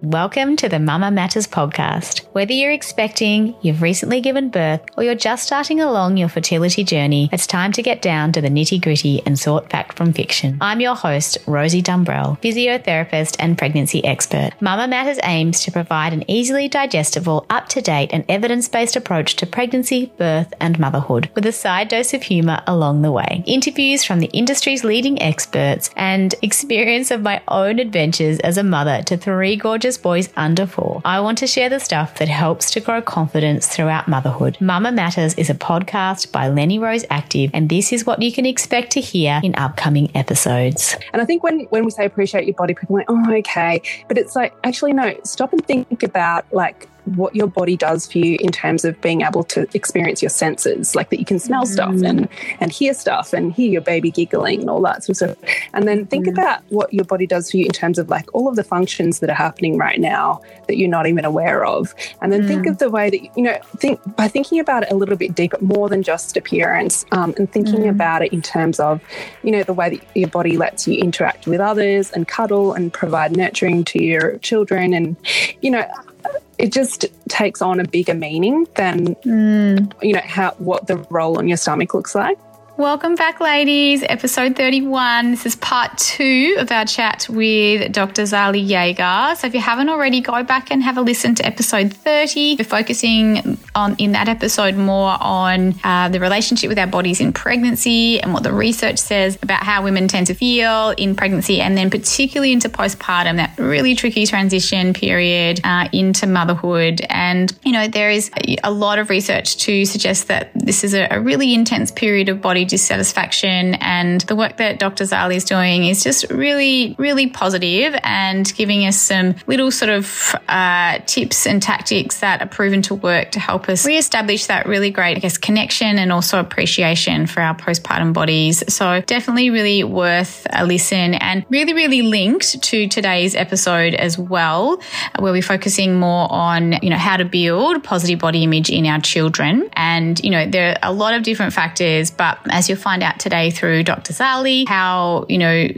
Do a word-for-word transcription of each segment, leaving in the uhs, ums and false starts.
Welcome to the Mama Matters podcast. Whether you're expecting, you've recently given birth, or you're just starting along your fertility journey, it's time to get down to the nitty-gritty and sort fact from fiction. I'm your host, Rosie Dumbrell, physiotherapist and pregnancy expert. Mama Matters aims to provide an easily digestible, up-to-date and evidence-based approach to pregnancy, birth and motherhood, with a side dose of humour along the way. Interviews from the industry's leading experts and experience of my own adventures as a mother to three gorgeous boys under four. I want to share the stuff that helps to grow confidence throughout motherhood. Mama Matters is a podcast by Lenny Rose Active, and this is what you can expect to hear in upcoming episodes. And I think when, when we say appreciate your body, people are like, oh, okay. But it's like, actually, no, stop and think about like what your body does for you in terms of being able to experience your senses, like that you can smell mm. stuff and, and hear stuff and hear your baby giggling and all that sort of stuff. And then think mm. about what your body does for you in terms of like all of the functions that are happening right now that you're not even aware of. And then mm. think of the way that, you know, think by thinking about it a little bit deeper, more than just appearance, um, and thinking mm. about it in terms of, you know, the way that your body lets you interact with others and cuddle and provide nurturing to your children. And, you know, it just takes on a bigger meaning than, mm. you know, how what the roll on your stomach looks like. Welcome back, ladies. Episode thirty-one. This is part two of our chat with Doctor Zali Yeager. So if you haven't already, go back and have a listen to episode thirty. We're focusing on in that episode more on uh, the relationship with our bodies in pregnancy and what the research says about how women tend to feel in pregnancy and then particularly into postpartum, that really tricky transition period uh, into motherhood. And, you know, there is a lot of research to suggest that this is a, a really intense period of body dissatisfaction, and the work that Doctor Zali is doing is just really, really positive and giving us some little sort of uh, tips and tactics that are proven to work to help us reestablish that really great, I guess, connection and also appreciation for our postpartum bodies. So definitely really worth a listen and really, really linked to today's episode as well, where we're focusing more on, you know, how to build positive body image in our children. And, you know, there are a lot of different factors, but as you'll find out today through Doctor Zali, how, you know,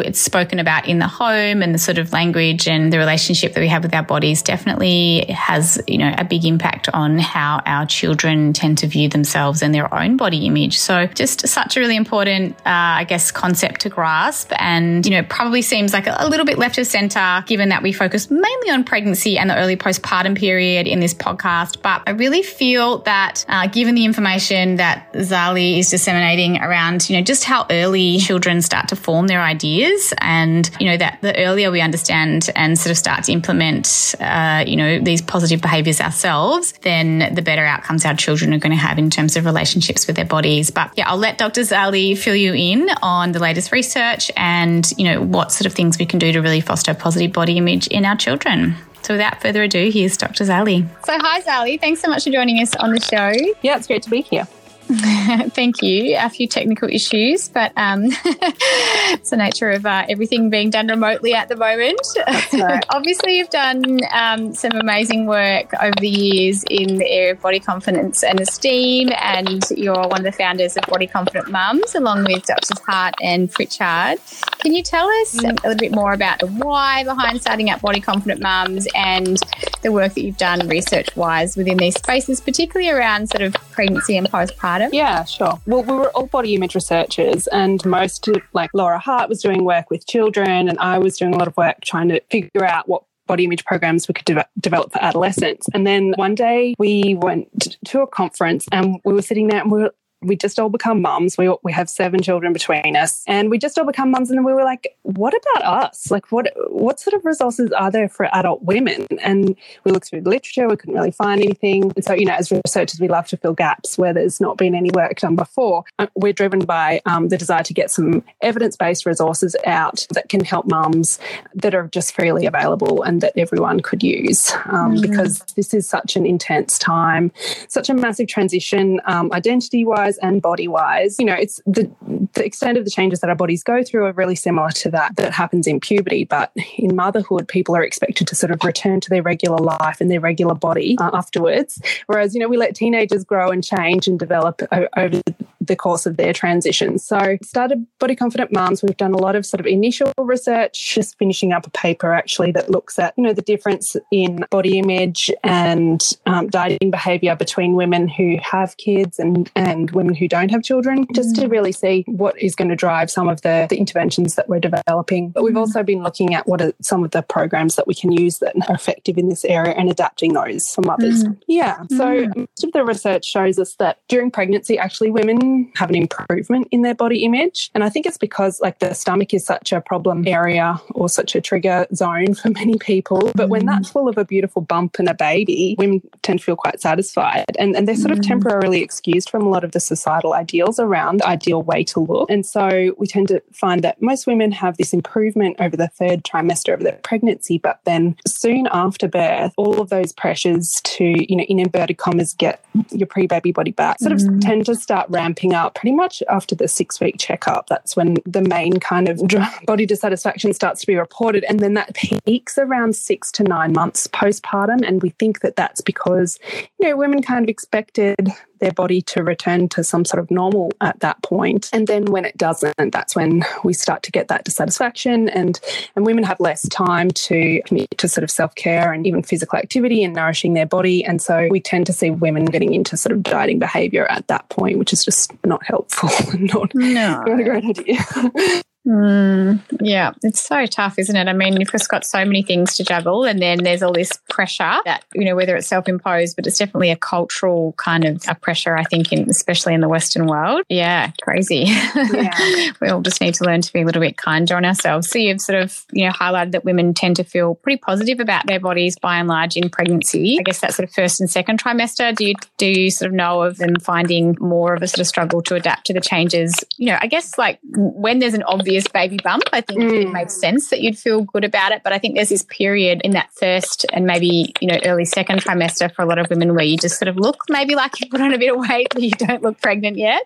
it's spoken about in the home and the sort of language and the relationship that we have with our bodies definitely has, you know, a big impact on how our children tend to view themselves and their own body image. So just such a really important, uh, I guess, concept to grasp and, you know, probably seems like a little bit left of centre given that we focus mainly on pregnancy and the early postpartum period in this podcast. But I really feel that uh, given the information that Zali is disseminating around, you know, just how early children start to form their ideas, and, you know, that the earlier we understand and sort of start to implement, uh, you know, these positive behaviours ourselves, then the better outcomes our children are going to have in terms of relationships with their bodies. But yeah, I'll let Doctor Zali fill you in on the latest research and, you know, what sort of things we can do to really foster positive body image in our children. So without further ado, here's Doctor Zali. So hi, Zali. Thanks so much for joining us on the show. Yeah, it's great to be here. Thank you. A few technical issues, but um, it's the nature of uh, everything being done remotely at the moment. That's right. Obviously, you've done um, some amazing work over the years in the area of body confidence and esteem, and you're one of the founders of Body Confident Mums, along with Doctors Hart and Pritchard. Can you tell us a little bit more about the why behind starting up Body Confident Mums and the work that you've done research-wise within these spaces, particularly around sort of pregnancy and postpartum? Yeah, sure. Well, we were all body image researchers, and most, like Laura Hart was doing work with children, and I was doing a lot of work trying to figure out what body image programs we could de- develop for adolescents. And then one day we went to a conference and we were sitting there and we were we just all become mums. We we have seven children between us, and we just all become mums. And we were like, "What about us? Like, what what sort of resources are there for adult women?" And we looked through the literature. We couldn't really find anything. And so, you know, as researchers, we love to fill gaps where there's not been any work done before. We're driven by um, the desire to get some evidence-based resources out that can help mums, that are just freely available and that everyone could use, um, mm-hmm. because this is such an intense time, such a massive transition, um, identity-wise and body-wise. You know, it's the, the extent of the changes that our bodies go through are really similar to that that happens in puberty. But in motherhood, people are expected to sort of return to their regular life and their regular body uh, afterwards. Whereas, you know, we let teenagers grow and change and develop o- over the course of their transition. So started Body Confident Mums. We've done a lot of sort of initial research, just finishing up a paper actually that looks at, you know, the difference in body image and um, dieting behaviour between women who have kids and, and women who don't have children, just mm. to really see what is going to drive some of the, the interventions that we're developing. But we've mm. also been looking at what are some of the programs that we can use that are effective in this area and adapting those for mothers. Mm. Yeah. So mm. most of the research shows us that during pregnancy, actually women have an improvement in their body image. And I think it's because like the stomach is such a problem area or such a trigger zone for many people. But mm. when that's full of a beautiful bump and a baby, women tend to feel quite satisfied. And, and they're sort mm. of temporarily excused from a lot of the societal ideals around the ideal way to look. And so we tend to find that most women have this improvement over the third trimester of their pregnancy, but then soon after birth, all of those pressures to, you know, in inverted commas, get your pre-baby body back sort of mm. tend to start ramping up pretty much after the six-week checkup. That's when the main kind of body dissatisfaction starts to be reported, and then that peaks around six to nine months postpartum. And we think that that's because, you know, women kind of expected their body to return to some sort of normal at that point. And then when it doesn't, that's when we start to get that dissatisfaction, and and women have less time to commit to sort of self-care and even physical activity and nourishing their body. And so we tend to see women getting into sort of dieting behaviour at that point, which is just not helpful and not, no. not a great idea. Mm, yeah, it's so tough, isn't it? I mean, you've just got so many things to juggle, and then there's all this pressure that, you know, whether it's self-imposed, but it's definitely a cultural kind of a pressure, I think, in, especially in the Western world. Yeah, crazy. Yeah. We all just need to learn to be a little bit kinder on ourselves. So you've sort of, you know, highlighted that women tend to feel pretty positive about their bodies by and large in pregnancy. I guess that's sort of first and second trimester. Do you, do you sort of know of them finding more of a sort of struggle to adapt to the changes? You know, I guess like when there's an obvious baby bump, I think mm. it makes sense that you'd feel good about it. But I think there's this period in that first and maybe, you know, early second trimester for a lot of women where you just sort of look maybe like you put on a bit of weight, but you don't look pregnant yet.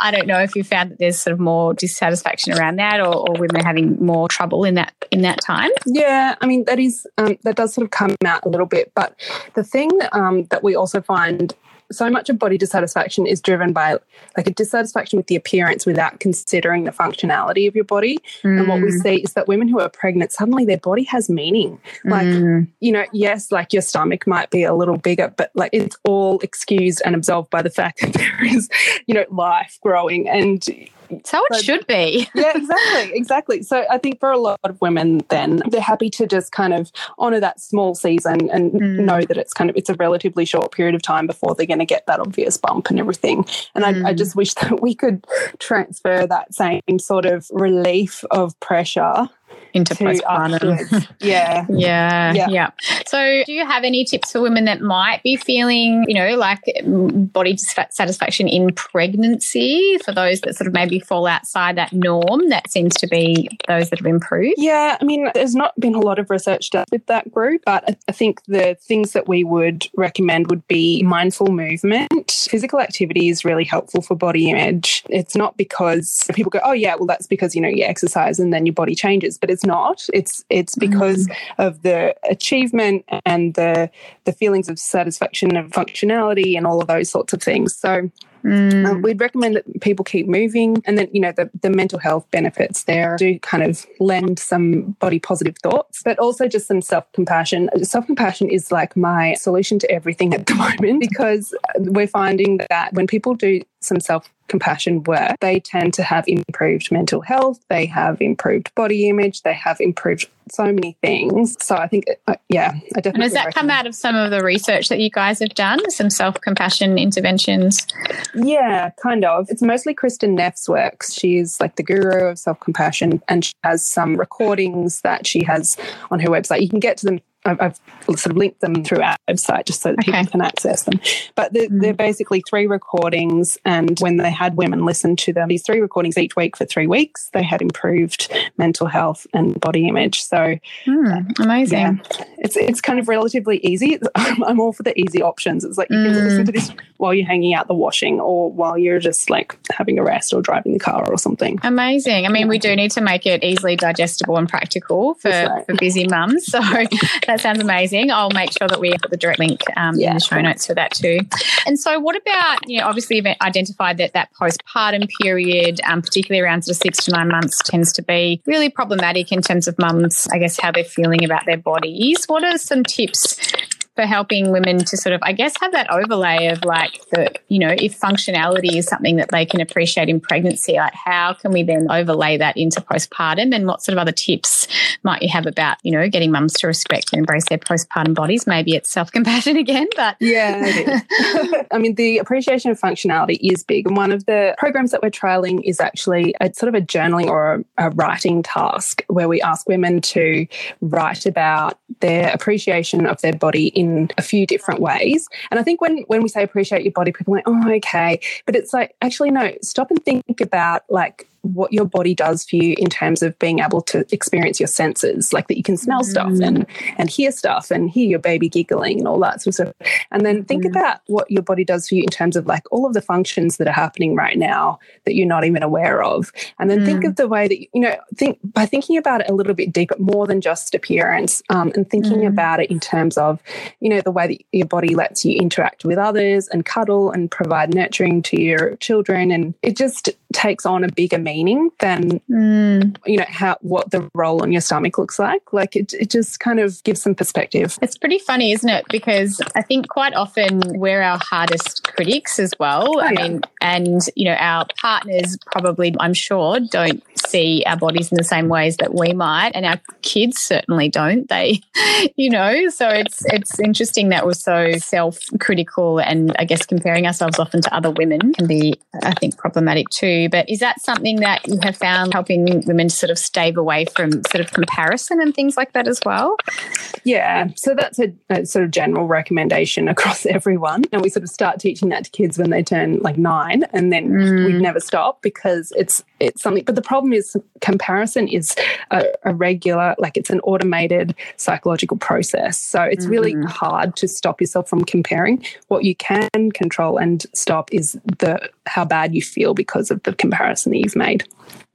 I don't know if you found that there's sort of more dissatisfaction around that, or, or women having more trouble in that in that time. Yeah, I mean, that is um, that does sort of come out a little bit. But the thing um, that we also find, so much of body dissatisfaction is driven by like a dissatisfaction with the appearance without considering the functionality of your body. Mm. And what we see is that women who are pregnant, suddenly their body has meaning. Like, mm. you know, yes, like your stomach might be a little bigger, but like it's all excused and absolved by the fact that there is, you know, life growing. And it's how it so, should be. Yeah, exactly, exactly. So I think for a lot of women then, they're happy to just kind of honour that small season and mm. know that it's kind of, it's a relatively short period of time before they're going to get that obvious bump and everything. And mm. I, I just wish that we could transfer that same sort of relief of pressure into postpartum. Yeah. yeah. Yeah. Yeah. So do you have any tips for women that might be feeling, you know, like body dissatisfaction in pregnancy, for those that sort of maybe fall outside that norm that seems to be those that have improved? Yeah. I mean, there's not been a lot of research done with that group, but I think the things that we would recommend would be mindful movement. Physical activity is really helpful for body image. It's not because people go, oh, yeah, well, that's because, you know, you exercise and then your body changes. But it's not. It's it's because mm. of the achievement and the the feelings of satisfaction and functionality and all of those sorts of things. So Mm. Um, we'd recommend that people keep moving, and then, you know, the, the mental health benefits there do kind of lend some body positive thoughts, but also just some self-compassion. Self-compassion is like my solution to everything at the moment, because we're finding that when people do some self-compassion work, they tend to have improved mental health, they have improved body image, they have improved so many things. So I think, uh, yeah, I definitely. And does that recommend. Come out of some of the research that you guys have done, some self-compassion interventions? Yeah, kind of. It's mostly Kristen Neff's work. She's like the guru of self-compassion, and she has some recordings that she has on her website. You can get to them. I've sort of linked them through our website just so that okay. people can access them. But they're, mm. they're basically three recordings, and when they had women listen to them, these three recordings each week for three weeks, they had improved mental health and body image. So mm, amazing. Yeah, it's it's kind of relatively easy. I'm all for the easy options. It's like you can mm. listen to this while you're hanging out the washing, or while you're just like having a rest or driving the car or something. Amazing. I mean, yeah. we do need to make it easily digestible and practical for, right. for busy mums. So That sounds amazing. I'll make sure that we put the direct link um, yeah, in the show notes for that too. And so what about, you know, obviously you've identified that that postpartum period, um, particularly around sort of six to nine months, tends to be really problematic in terms of mums, I guess, how they're feeling about their bodies. What are some tips for helping women to sort of, I guess, have that overlay of like the, you know, if functionality is something that they can appreciate in pregnancy, like how can we then overlay that into postpartum, and what sort of other tips might you have about, you know, getting mums to respect and embrace their postpartum bodies? Maybe it's self-compassion again, but. Yeah. I mean, the appreciation of functionality is big. And one of the programs that we're trialing is actually a sort of a journaling or a, a writing task where we ask women to write about their appreciation of their body in in a few different ways. And I think when when we say appreciate your body, people are like, oh, okay. But it's like, actually, no, stop and think about like what your body does for you in terms of being able to experience your senses, like that you can smell mm. stuff and and hear stuff and hear your baby giggling and all that sort of stuff. And then think mm. about what your body does for you in terms of like all of the functions that are happening right now that you're not even aware of. And then mm. think of the way that, you know, think by thinking about it a little bit deeper, more than just appearance, um, and thinking mm. about it in terms of, you know, the way that your body lets you interact with others and cuddle and provide nurturing to your children. And it just takes on a bigger meaning meaning than, mm. you know, how what the roll on your stomach looks like. Like it, it just kind of gives some perspective. It's pretty funny, isn't it? Because I think quite often we're our hardest critics as well. Oh, I yeah. mean, and, you know, our partners probably, I'm sure, don't see our bodies in the same ways that we might, and our kids certainly don't. They, you know, so it's it's interesting that we're so self-critical, and I guess comparing ourselves often to other women can be, I think, problematic too. But is that something that you have found helping women to sort of stave away from sort of comparison and things like that as well? Yeah, so that's a, a sort of general recommendation across everyone, and we sort of start teaching that to kids when they turn like nine, and then mm. we never stop because it's it's something. But the problem is comparison is a, a regular, like it's an automated psychological process. So it's mm-hmm. really hard to stop yourself from comparing. What you can control and stop is the how bad you feel because of the comparison that you've made.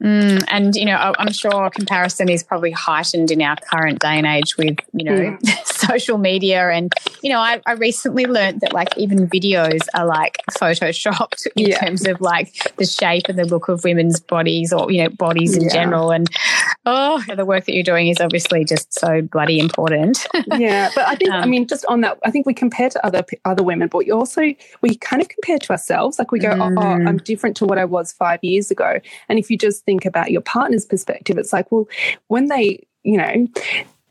Mm, and, you know, I'm sure comparison is probably heightened in our current day and age with, you know, yeah. social media. And, you know, I, I recently learned that, like, even videos are, like, photoshopped in yeah. terms of, like, the shape and the look of women's bodies or, you know, bodies in yeah. general. And, oh, the work that you're doing is obviously just so bloody important. Yeah, but I think, um, I mean, just on that, I think we compare to other other women, but we also, we kind of compare to ourselves. Like, we go, mm. oh, I'm different to what I was five years ago. And if you just think about your partner's perspective, it's like, well, when they, you know,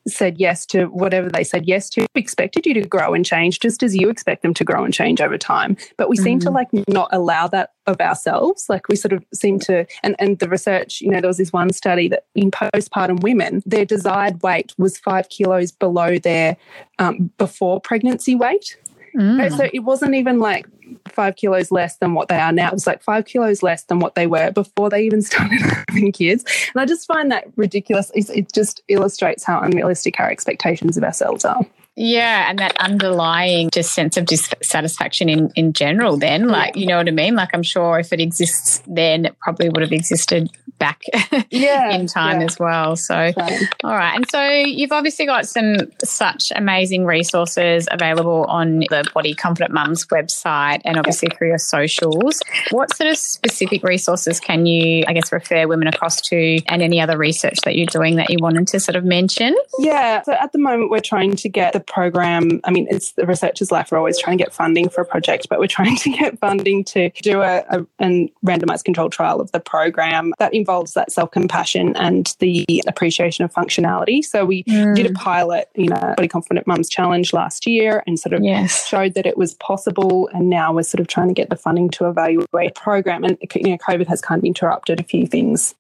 said yes to whatever they said yes to, expected you to grow and change just as you expect them to grow and change over time. But we mm-hmm. seem to like not allow that of ourselves. Like we sort of seem to, and, and the research, you know, there was this one study that in postpartum women, their desired weight was five kilos below their um, before pregnancy weight. Mm. Right? So it wasn't even like five kilos less than what they are now. It was like five kilos less than what they were before they even started having kids. And I just find that ridiculous. It just illustrates how unrealistic our expectations of ourselves are. Yeah, and that underlying just sense of dissatisfaction in, in general then, like, you know what I mean? Like, I'm sure if it exists then, it probably would have existed back yeah, in time yeah. as well. So, right. all right. And so you've obviously got some such amazing resources available on the Body Confident Mums website and obviously through your socials. What sort of specific resources can you, I guess, refer women across to, and any other research that you're doing that you wanted to sort of mention? Yeah, so at the moment we're trying to get the program, I mean, it's the researcher's life. We're always trying to get funding for a project, but we're trying to get funding to do a, a, a randomized controlled trial of the program that involves that self-compassion and the appreciation of functionality. So we mm. did a pilot, you know, Body Confident Mums Challenge last year, and sort of yes. showed that it was possible. And now we're sort of trying to get the funding to evaluate the program. And, you know, COVID has kind of interrupted a few things,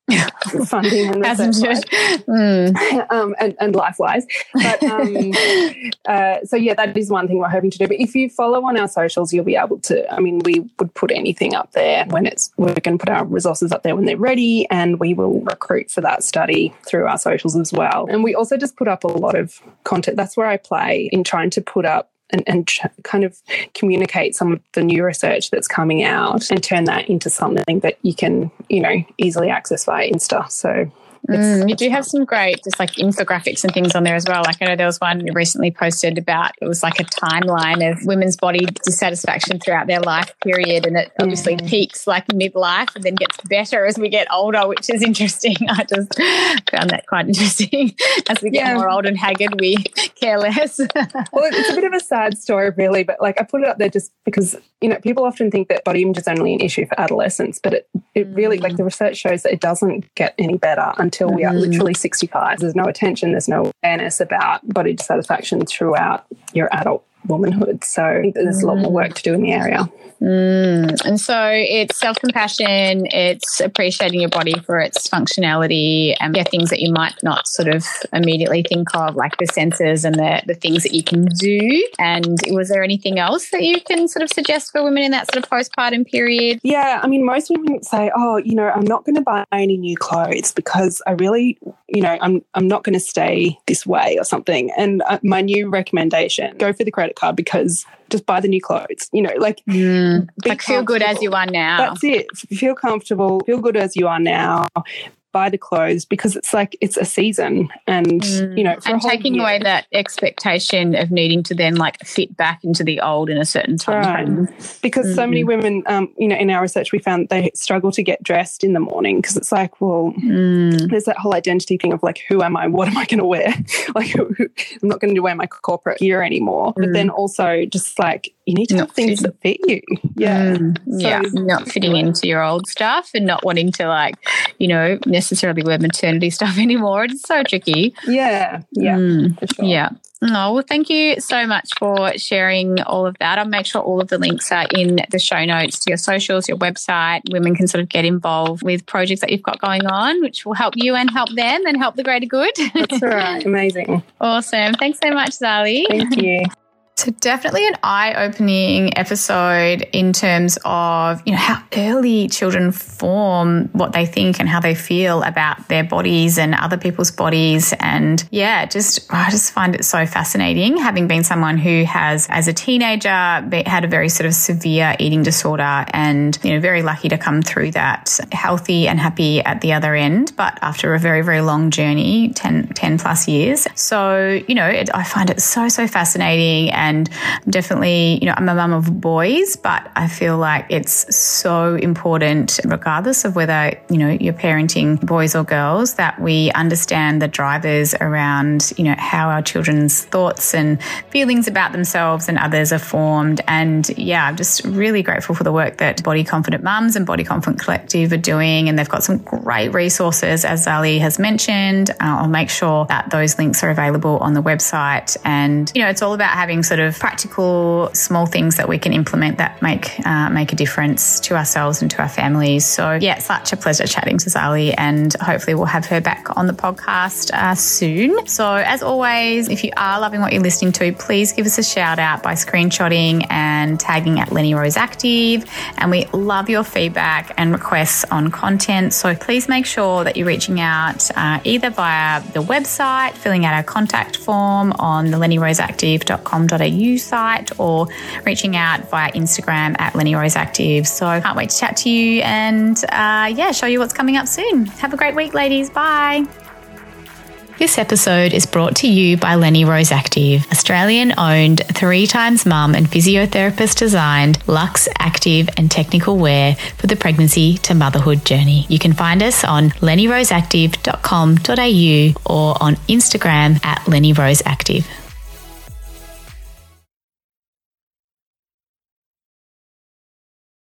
funding and research, mm. um, and, and life-wise. But um, Uh, so, yeah, that is one thing we're hoping to do. But if you follow on our socials, you'll be able to, I mean, we would put anything up there when it's, we're going to put our resources up there when they're ready, and we will recruit for that study through our socials as well. And we also just put up a lot of content. That's where I play in trying to put up and, and tr- kind of communicate some of the new research that's coming out and turn that into something that you can, you know, easily access via Insta. So Mm, you do have some great just like infographics and things on there as well. Like I know there was one recently posted about, it was like a timeline of women's body dissatisfaction throughout their life period, and it obviously yeah. peaks like midlife and then gets better as we get older, which is interesting. I just found that quite interesting. As we get yeah. more old and haggard, we care less. Well, it's a bit of a sad story really, but like I put it up there just because, you know, people often think that body image is only an issue for adolescents, but it, it really, like the research shows that it doesn't get any better until we are literally sixty-five. There's no attention, there's no awareness about body dissatisfaction throughout your adult womanhood. So there's a lot more work to do in the area. Mm. And so it's self-compassion, it's appreciating your body for its functionality, and yeah, things that you might not sort of immediately think of, like the senses and the, the things that you can do. And was there anything else that you can sort of suggest for women in that sort of postpartum period? Yeah, I mean, most women say, oh, you know, I'm not going to buy any new clothes because I really, you know, I'm I'm not going to stay this way or something. And uh, my new recommendation, go for the credit card, because just buy the new clothes, you know, like mm, like feel good as you are now. That's it. Feel comfortable, feel good as you are now. Buy the clothes, because it's like it's a season, and mm. you know, for and a whole taking year. Away that expectation of needing to then like fit back into the old in a certain time. Right. Because mm. so many women, um, you know, in our research, we found they struggle to get dressed in the morning because it's like, well, mm. there's that whole identity thing of like, who am I? What am I going to wear? Like, who, who, I'm not going to wear my corporate gear anymore. Mm. But then also just like, you need to not have things fitting. that fit you. Yeah. Mm. So, yeah. Not fitting into your old stuff and not wanting to like, you know, necessarily wear maternity stuff anymore. It's so tricky. Yeah. Yeah. Mm. For sure. Yeah. Oh, well, thank you so much for sharing all of that. I'll make sure all of the links are in the show notes to your socials, your website. Women can sort of get involved with projects that you've got going on, which will help you and help them and help the greater good. That's right. Amazing. Awesome. Thanks so much, Zali. Thank you. So definitely an eye-opening episode in terms of, you know, how early children form what they think and how they feel about their bodies and other people's bodies. And yeah, just I just find it so fascinating, having been someone who has, as a teenager, had a very sort of severe eating disorder, and, you know, very lucky to come through that healthy and happy at the other end, but after a very, very long journey, ten, ten plus years. So, you know, it, I find it so, so fascinating. And And definitely, you know, I'm a mum of boys, but I feel like it's so important, regardless of whether, you know, you're parenting boys or girls, that we understand the drivers around, you know, how our children's thoughts and feelings about themselves and others are formed. And yeah, I'm just really grateful for the work that Body Confident Mums and Body Confident Collective are doing. And they've got some great resources, as Zali has mentioned. Uh, I'll make sure that those links are available on the website. And, you know, it's all about having sort of practical small things that we can implement that make uh, make a difference to ourselves and to our families. So yeah, such a pleasure chatting to Zali, and hopefully we'll have her back on the podcast uh, soon. So as always, if you are loving what you're listening to, please give us a shout out by screenshotting and tagging at Lenny Rose Active, and we love your feedback and requests on content. So please make sure that you're reaching out uh, either via the website, filling out our contact form on the lenny rose active dot com dot a u site, or reaching out via Instagram at Lenny Rose Active. So I can't wait to chat to you and uh, yeah, show you what's coming up soon. Have a great week, ladies. Bye. This episode is brought to you by Lenny Rose Active, Australian-owned, three times mum and physiotherapist-designed luxe, active and technical wear for the pregnancy to motherhood journey. You can find us on lenny rose active dot com dot a u or on Instagram at Lenny Rose Active.